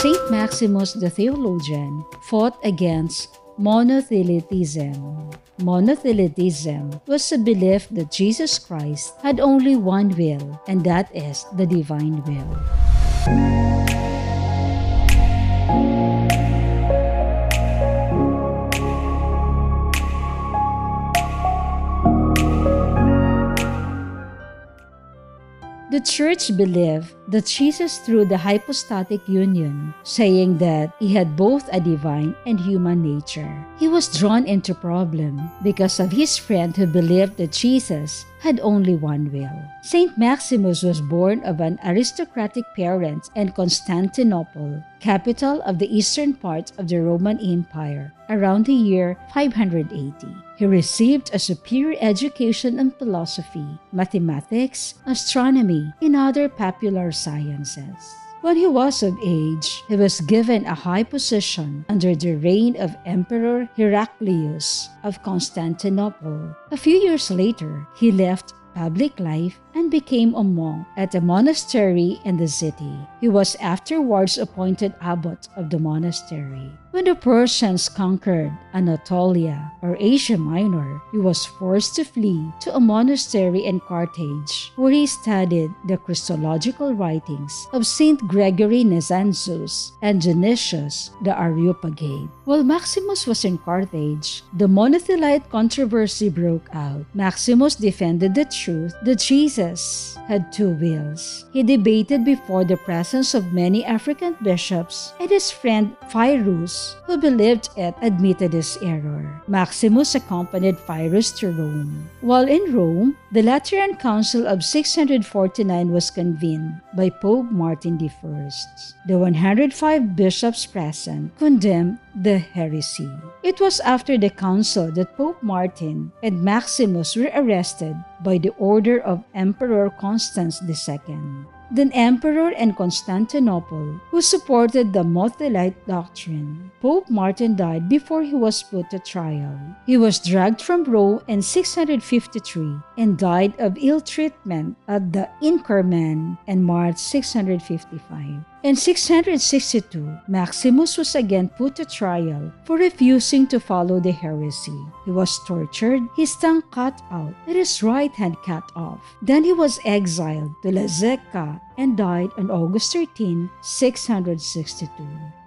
St. Maximus the Theologian fought against monothelitism. Monothelitism was the belief that Jesus Christ had only one will, and that is the divine will. The Church believed that Jesus through the hypostatic union, saying that he had both a divine and human nature. He was drawn into problem because of his friend who believed that Jesus had only one will. St. Maximus was born of an aristocratic parent in Constantinople, capital of the eastern part of the Roman Empire, around the year 580. He received a superior education in philosophy, mathematics, astronomy, and other popular sciences. When he was of age, he was given a high position under the reign of Emperor Heraclius of Constantinople. A few years later, he left public life and became a monk at a monastery in the city. He was afterwards appointed abbot of the monastery. When the Persians conquered Anatolia or Asia Minor, he was forced to flee to a monastery in Carthage, where he studied the Christological writings of St. Gregory Nazianzus and Dionysius the Areopagite. While Maximus was in Carthage, the monothelite controversy broke out. Maximus defended the truth that Jesus had two wills. He debated before the presence of many African bishops, and his friend Pyrrhus, who believed it, admitted his error. Maximus accompanied Pyrrhus to Rome. While in Rome, the Lateran Council of 649 was convened by Pope Martin I. The 105 bishops present condemned the heresy. It was after the council that Pope Martin and Maximus were arrested by the order of Emperor Constans II, then emperor in Constantinople, who supported the Mothelite doctrine. Pope Martin died before he was put to trial. He was dragged from Rome in 653 and died of ill treatment at the Inkerman in March 655. In 662, Maximus was again put to trial for refusing to follow the heresy. He was tortured, his tongue cut out, and his right hand cut off. Then he was exiled to Lazica and died on August 13, 662.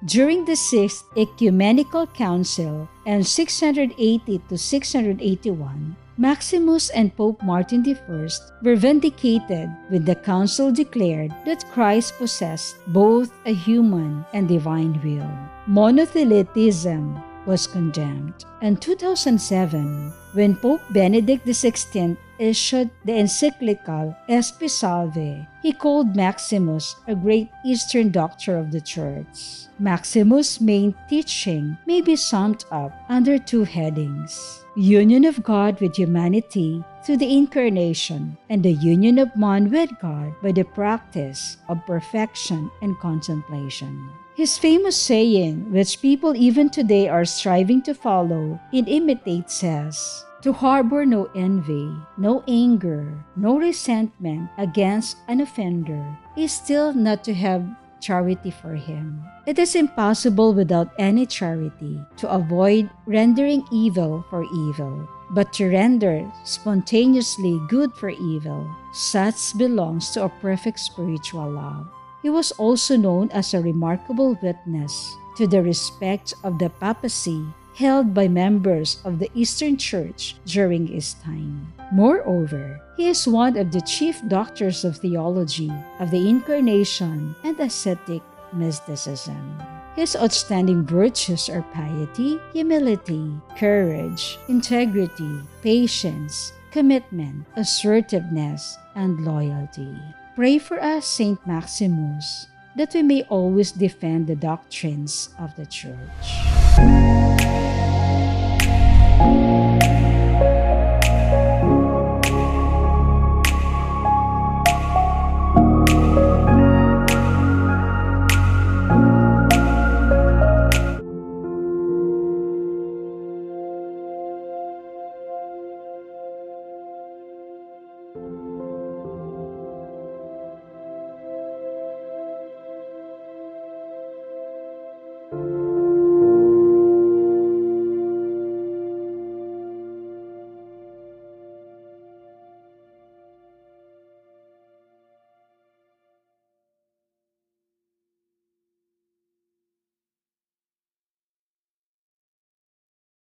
During the Sixth Ecumenical Council and 680 to 681, Maximus and Pope Martin I were vindicated when the council declared that Christ possessed both a human and divine will. Monothelitism was condemned. In 2007, when Pope Benedict XVI issued the encyclical Spe Salvi, he called Maximus a great Eastern doctor of the Church. Maximus' main teaching may be summed up under two headings: union of God with humanity through the Incarnation, and the union of man with God by the practice of perfection and contemplation. His famous saying, which people even today are striving to follow and imitate, says, "To harbor no envy, no anger, no resentment against an offender is still not to have charity for him. It is impossible without any charity to avoid rendering evil for evil, but to render spontaneously good for evil, such belongs to a perfect spiritual love." He was also known as a remarkable witness to the respect of the papacy held by members of the Eastern Church during his time. Moreover, he is one of the chief doctors of theology, of the Incarnation, and ascetic mysticism. His outstanding virtues are piety, humility, courage, integrity, patience, commitment, assertiveness, and loyalty. Pray for us, St. Maximus, that we may always defend the doctrines of the Church.